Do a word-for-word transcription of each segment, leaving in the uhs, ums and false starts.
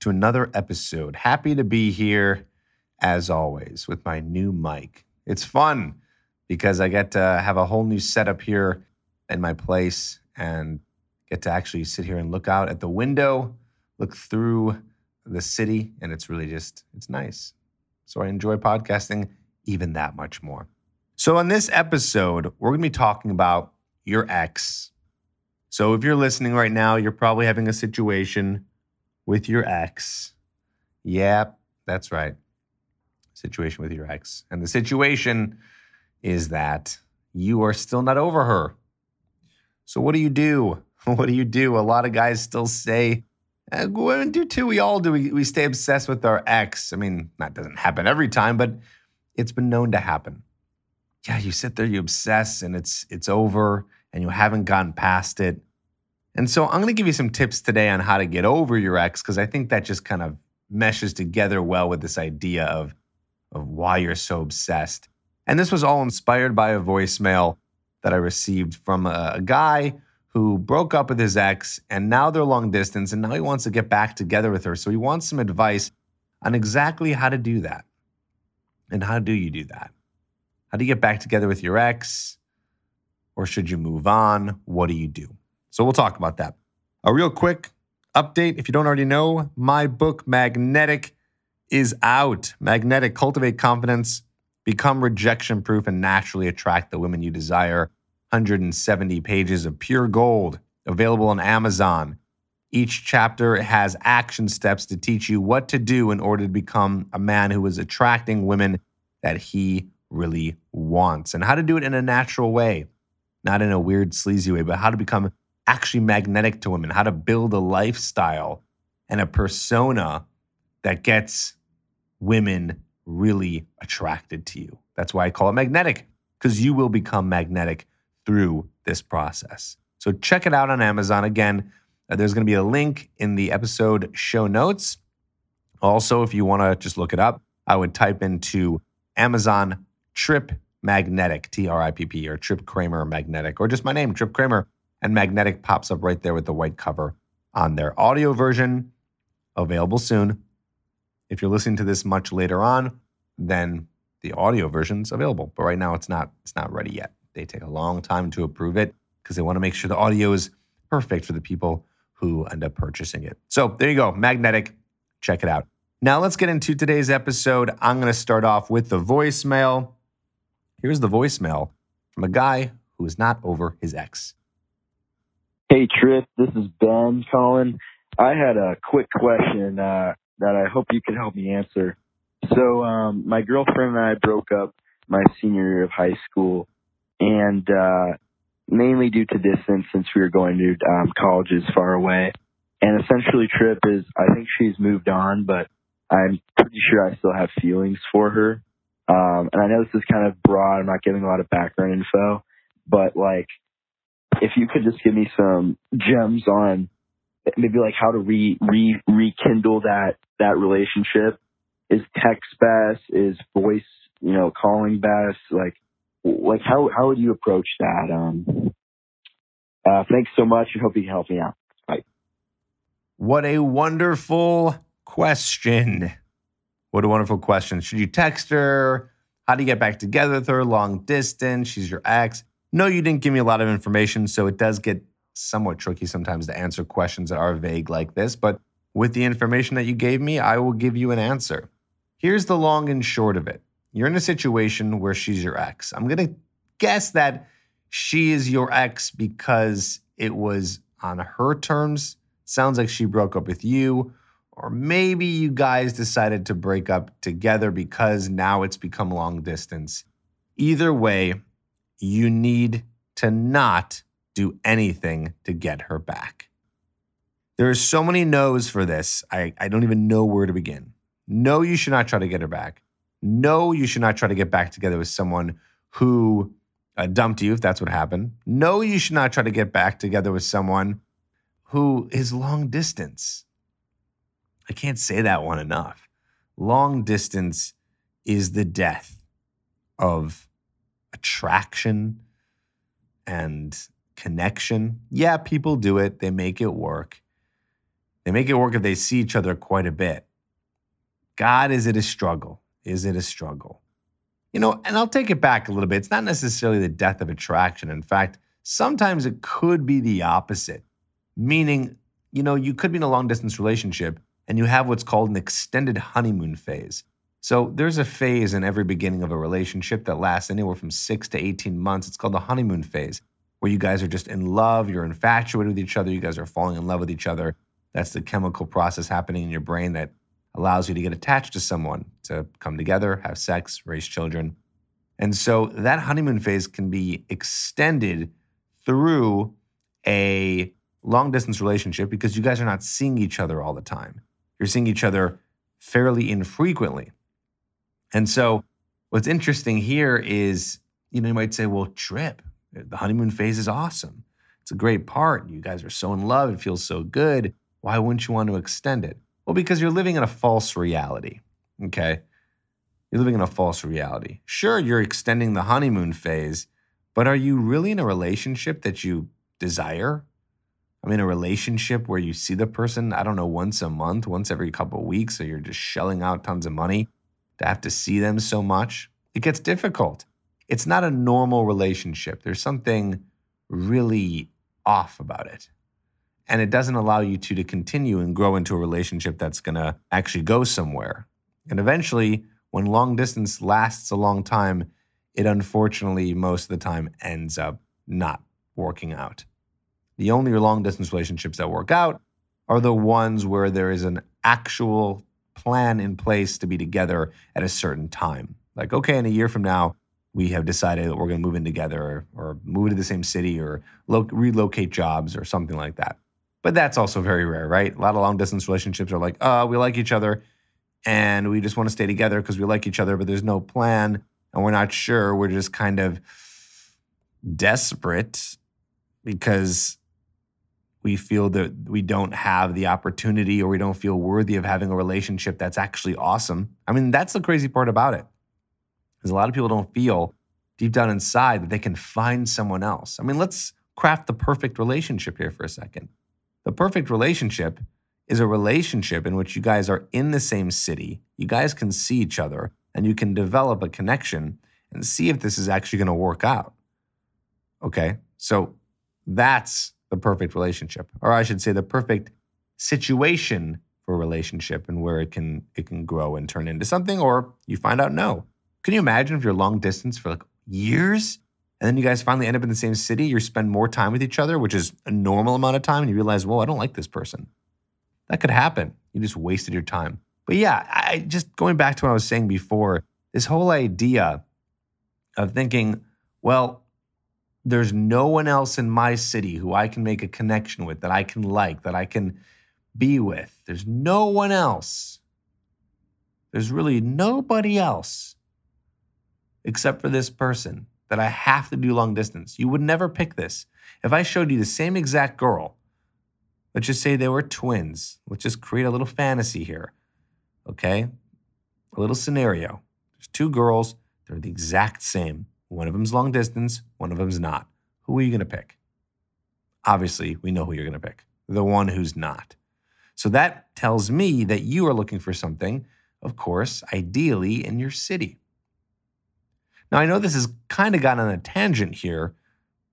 to another episode. Happy to be here, as always, with my new mic. It's fun because I get to have a whole new setup here in my place and get to actually sit here and look out at the window, look through the city, and it's really just, it's nice. So I enjoy podcasting even that much more. So on this episode, we're going to be talking about your ex. So if you're listening right now, you're probably having a situation with your ex. Yep, that's right. Situation with your ex. And the situation is that you are still not over her. So what do you do? What do you do? A lot of guys still say, eh, women do too. We all do. We, we stay obsessed with our ex. I mean, that doesn't happen every time, but it's been known to happen. Yeah, you sit there, you obsess, and it's it's over, and you haven't gotten past it. And so I'm going to give you some tips today on how to get over your ex, because I think that just kind of meshes together well with this idea of, of why you're so obsessed. And this was all inspired by a voicemail that I received from a, a guy who broke up with his ex, and now they're long distance, and now he wants to get back together with her. So he wants some advice on exactly how to do that. And how do you do that? How do you get back together with your ex? Or should you move on? What do you do? So we'll talk about that. A real quick update, if you don't already know, my book, Magnetic, is out. Magnetic, cultivate confidence, become rejection-proof, and naturally attract the women you desire. one hundred seventy pages of pure gold, available on Amazon. Each chapter has action steps to teach you what to do in order to become a man who is attracting women that he really wants, and how to do it in a natural way, not in a weird, sleazy way, but how to become actually magnetic to women, how to build a lifestyle and a persona that gets women really attracted to you. That's why I call it magnetic, because you will become magnetic through this process. So check it out on Amazon. Again, there's going to be a link in the episode show notes. Also, if you want to just look it up, I would type into Amazon Tripp Magnetic, T R I P P, or Tripp Kramer Magnetic, or just my name, Tripp Kramer, and Magnetic pops up right there with the white cover on their audio version, available soon. If you're listening to this much later on, then the audio version's available. But right now, it's not, it's not ready yet. They take a long time to approve it because they want to make sure the audio is perfect for the people who end up purchasing it. So there you go, Magnetic. Check it out. Now let's get into today's episode. I'm going to start off with the voicemail. Here's the voicemail from a guy who is not over his ex. Hey, Tripp, this is Ben calling. I had a quick question uh, that I hope you could help me answer. So um, my girlfriend and I broke up my senior year of high school, and uh, mainly due to distance since we were going to um, colleges far away. And essentially, Tripp is, I think she's moved on, but I'm pretty sure I still have feelings for her. Um, and I know this is kind of broad. I'm not giving a lot of background info, but like, if you could just give me some gems on maybe like how to re, re, rekindle that, that relationship. Is text best? Is voice, you know, calling best? Like, like how, how would you approach that? Um, uh, thanks so much. I hope you can help me out. Bye. What a wonderful question. What a wonderful question. Should you text her? How do you get back together with her? Long distance. She's your ex. No, you didn't give me a lot of information, so it does get somewhat tricky sometimes to answer questions that are vague like this. But with the information that you gave me, I will give you an answer. Here's the long and short of it. You're in a situation where she's your ex. I'm going to guess that she is your ex because it was on her terms. Sounds like she broke up with you. Or maybe you guys decided to break up together because now it's become long distance. Either way, you need to not do anything to get her back. There are so many no's for this. I, I don't even know where to begin. No, you should not try to get her back. No, you should not try to get back together with someone who uh, dumped you, if that's what happened. No, you should not try to get back together with someone who is long distance. I can't say that one enough. Long distance is the death of attraction and connection. Yeah, people do it. They make it work. They make it work if they see each other quite a bit. God, is it a struggle? Is it a struggle? You know, and I'll take it back a little bit. It's not necessarily the death of attraction. In fact, sometimes it could be the opposite. Meaning, you know, you could be in a long-distance relationship and you have what's called an extended honeymoon phase. So there's a phase in every beginning of a relationship that lasts anywhere from six to eighteen months. It's called the honeymoon phase, where you guys are just in love, you're infatuated with each other, you guys are falling in love with each other. That's the chemical process happening in your brain that allows you to get attached to someone, to come together, have sex, raise children. And so that honeymoon phase can be extended through a long-distance relationship because you guys are not seeing each other all the time. You're seeing each other fairly infrequently. And so what's interesting here is, you know, you might say, well, Tripp, the honeymoon phase is awesome. It's a great part. You guys are so in love. It feels so good. Why wouldn't you want to extend it? Well, because you're living in a false reality, okay? You're living in a false reality. Sure, you're extending the honeymoon phase, but are you really in a relationship that you desire? I mean, a relationship where you see the person, I don't know, once a month, once every couple of weeks, so you're just shelling out tons of money to have to see them so much. It gets difficult. It's not a normal relationship. There's something really off about it. And it doesn't allow you two to continue and grow into a relationship that's going to actually go somewhere. And eventually, when long distance lasts a long time, it unfortunately most of the time ends up not working out. The only long distance relationships that work out are the ones where there is an actual plan in place to be together at a certain time. Like, okay, in a year from now, we have decided that we're going to move in together or move to the same city or lo- relocate jobs or something like that. But that's also very rare, right? A lot of long-distance relationships are like, oh, we like each other and we just want to stay together because we like each other, but there's no plan and we're not sure. We're just kind of desperate because we feel that we don't have the opportunity or we don't feel worthy of having a relationship that's actually awesome. I mean, that's the crazy part about it, is a lot of people don't feel deep down inside that they can find someone else. I mean, let's craft the perfect relationship here for a second. The perfect relationship is a relationship in which you guys are in the same city, you guys can see each other, and you can develop a connection and see if this is actually going to work out. Okay, so that's the perfect relationship, or I should say the perfect situation for a relationship and where it can it can grow and turn into something, or you find out no. Can you imagine if you're long distance for like years? And then you guys finally end up in the same city. You spend more time with each other, which is a normal amount of time. And you realize, whoa, I don't like this person. That could happen. You just wasted your time. But yeah, I just going back to what I was saying before, this whole idea of thinking, well, there's no one else in my city who I can make a connection with, that I can like, that I can be with. There's no one else. There's really nobody else except for this person that I have to do long distance. You would never pick this. If I showed you the same exact girl, let's just say they were twins. Let's just create a little fantasy here, okay? A little scenario. There's two girls. They're the exact same. One of them's long distance. One of them's not. Who are you going to pick? Obviously, we know who you're going to pick. The one who's not. So that tells me that you are looking for something, of course, ideally in your city. Now, I know this has kind of gotten on a tangent here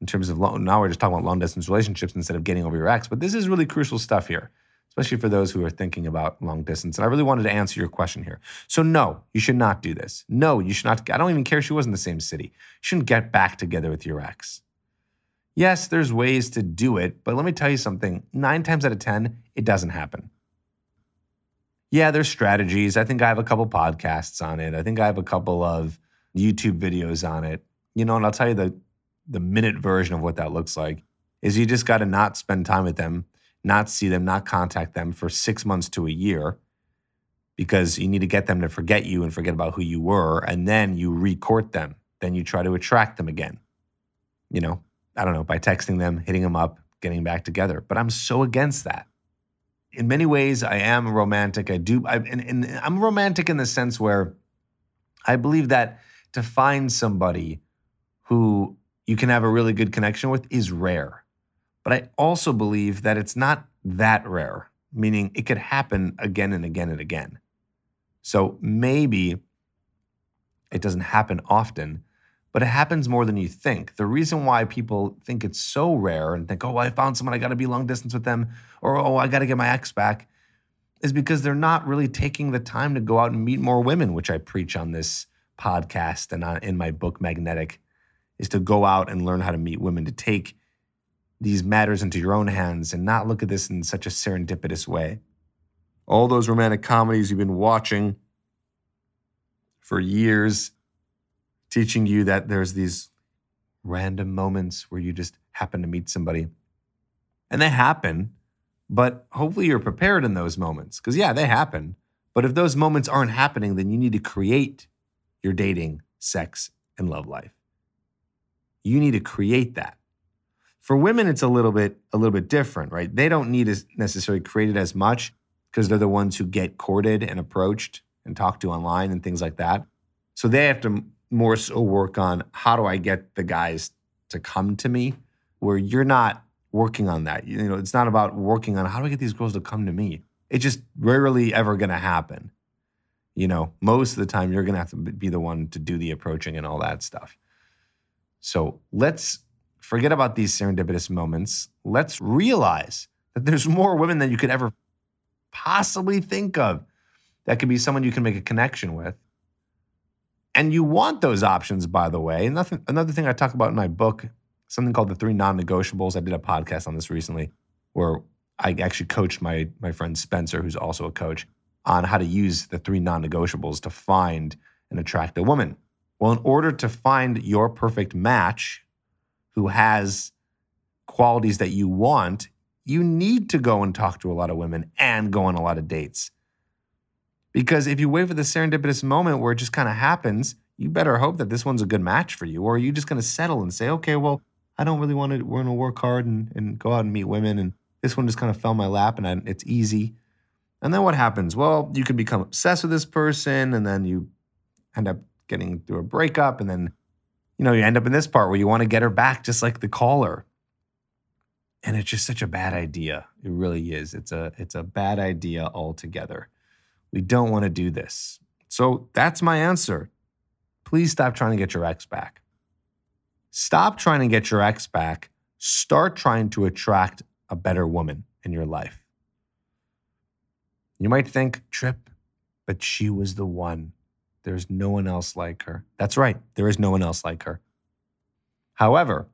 in terms of long, now we're just talking about long-distance relationships instead of getting over your ex, but this is really crucial stuff here, especially for those who are thinking about long distance. And I really wanted to answer your question here. So no, you should not do this. No, you should not. I don't even care if she was in the same city. You shouldn't get back together with your ex. Yes, there's ways to do it, but let me tell you something. Nine times out of ten, it doesn't happen. Yeah, there's strategies. I think I have a couple podcasts on it. I think I have a couple of YouTube videos on it, you know, and I'll tell you the, the minute version of what that looks like is you just got to not spend time with them, not see them, not contact them for six months to a year, because you need to get them to forget you and forget about who you were, and then you re-court them. Then you try to attract them again. You know, I don't know, by texting them, hitting them up, getting back together. But I'm so against that. In many ways, I am romantic. I do, I, and, and I'm romantic in the sense where I believe that to find somebody who you can have a really good connection with is rare. But I also believe that it's not that rare, meaning it could happen again and again and again. So maybe it doesn't happen often, but it happens more than you think. The reason why people think it's so rare and think, oh, I found someone, I got to be long distance with them, or oh, I got to get my ex back, is because they're not really taking the time to go out and meet more women, which I preach on this podcast and on, in my book, Magnetic, is to go out and learn how to meet women, to take these matters into your own hands and not look at this in such a serendipitous way. All those romantic comedies you've been watching for years, teaching you that there's these random moments where you just happen to meet somebody. And they happen, but hopefully you're prepared in those moments. Because yeah, they happen. But if those moments aren't happening, then you need to create your dating, sex, and love life. You need to create that. For women, it's a little bit a little bit different, right? They don't need to necessarily create it as much because they're the ones who get courted and approached and talked to online and things like that. So they have to more so work on, how do I get the guys to come to me? Where you're not working on that. You know, it's not about working on, how do I get these girls to come to me? It's just rarely ever going to happen. You know, most of the time you're going to have to be the one to do the approaching and all that stuff. So let's forget about these serendipitous moments. Let's realize that there's more women than you could ever possibly think of that could be someone you can make a connection with. And you want those options, by the way. Nothing, another thing I talk about in my book, something called the three non-negotiables. I did a podcast on this recently where I actually coached my, my friend Spencer, who's also a coach, on how to use the three non-negotiables to find and attract a woman. Well, in order to find your perfect match who has qualities that you want, you need to go and talk to a lot of women and go on a lot of dates. Because if you wait for the serendipitous moment where it just kind of happens, you better hope that this one's a good match for you, or are you just going to settle and say, okay, well, I don't really want to, we're going to work hard and, and go out and meet women, and this one just kind of fell in my lap and I, it's easy. And then what happens? Well, you can become obsessed with this person, and then you end up getting through a breakup, and then you know, you end up in this part where you want to get her back just like the caller. And it's just such a bad idea. It really is. It's a, it's a bad idea altogether. We don't want to do this. So that's my answer. Please stop trying to get your ex back. Stop trying to get your ex back. Start trying to attract a better woman in your life. You might think, Tripp, but she was the one. There's no one else like her. That's right. There is no one else like her. However,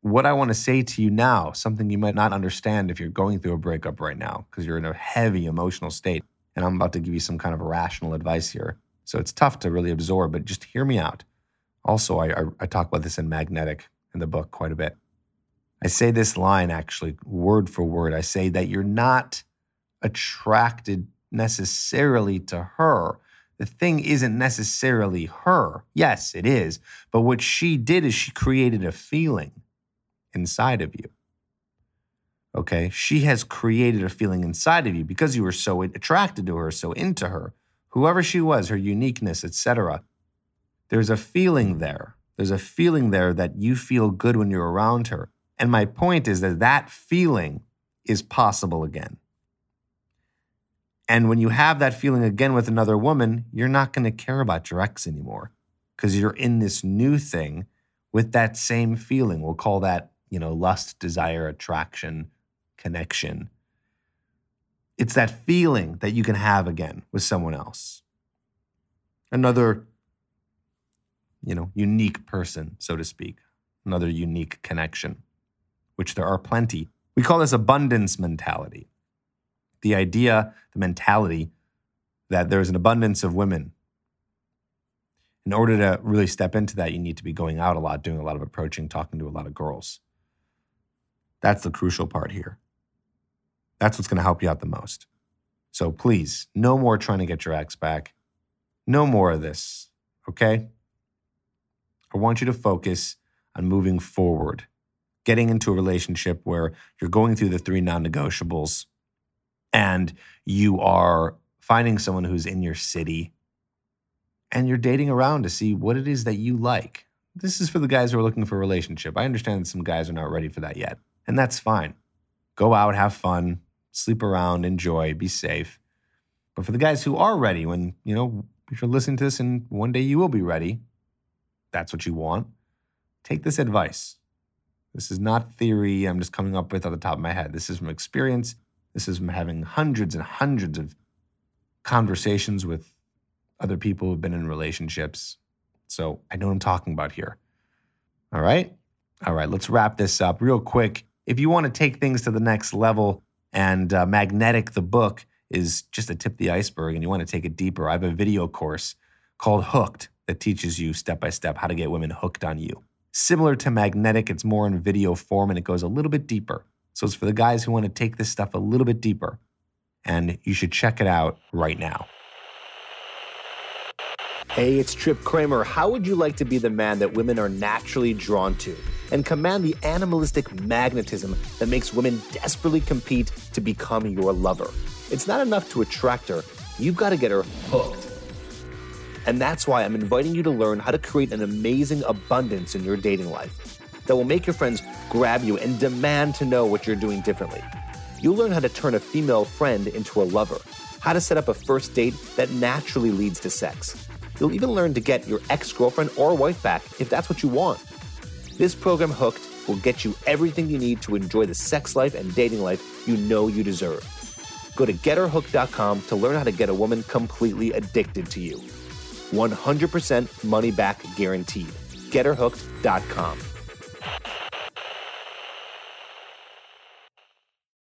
what I want to say to you now, something you might not understand if you're going through a breakup right now, because you're in a heavy emotional state, and I'm about to give you some kind of rational advice here. So it's tough to really absorb, but just hear me out. Also, I, I, I talk about this in Magnetic, in the book, quite a bit. I say this line, actually, word for word. I say that you're not attracted necessarily to her. The thing isn't necessarily her. Yes, it is. But what she did is she created a feeling inside of you. Okay? She has created a feeling inside of you because you were so attracted to her, so into her. Whoever she was, her uniqueness, et cetera. There's a feeling there. There's a feeling there that you feel good when you're around her. And my point is that that feeling is possible again. And when you have that feeling again with another woman, you're not going to care about your ex anymore because you're in this new thing with that same feeling. We'll call that, you know, lust, desire, attraction, connection. It's that feeling that you can have again with someone else. Another, you know, unique person, so to speak. Another unique connection, which there are plenty. We call this abundance mentality. The idea, the mentality that there's an abundance of women. In order to really step into that, you need to be going out a lot, doing a lot of approaching, talking to a lot of girls. That's the crucial part here. That's what's going to help you out the most. So please, no more trying to get your ex back. No more of this, okay? I want you to focus on moving forward, getting into a relationship where you're going through the three non-negotiables and you are finding someone who's in your city and you're dating around to see what it is that you like. This is for the guys who are looking for a relationship. I understand that some guys are not ready for that yet, and that's fine. Go out, have fun, sleep around, enjoy, be safe. But for the guys who are ready, when, you know, if you're listening to this and one day you will be ready, that's what you want, take this advice. This is not theory I'm just coming up with off the top of my head. This is from experience. This is from having hundreds and hundreds of conversations with other people who've been in relationships. So I know what I'm talking about here. All right? All right, let's wrap this up real quick. If you want to take things to the next level, and uh, Magnetic, the book, is just the tip of the iceberg, and you want to take it deeper, I have a video course called Hooked that teaches you step-by-step how to get women hooked on you. Similar to Magnetic, it's more in video form, and it goes a little bit deeper. So it's for the guys who want to take this stuff a little bit deeper, and you should check it out right now. Hey, it's Tripp Kramer. How would you like to be the man that women are naturally drawn to and command the animalistic magnetism that makes women desperately compete to become your lover? It's not enough to attract her. You've got to get her hooked. And that's why I'm inviting you to learn how to create an amazing abundance in your dating life that will make your friends grab you and demand to know what you're doing differently. You'll learn how to turn a female friend into a lover, how to set up a first date that naturally leads to sex. You'll even learn to get your ex-girlfriend or wife back if that's what you want. This program, Hooked, will get you everything you need to enjoy the sex life and dating life you know you deserve. Go to get her hooked dot com to learn how to get a woman completely addicted to you. one hundred percent money back guaranteed. get her hooked dot com.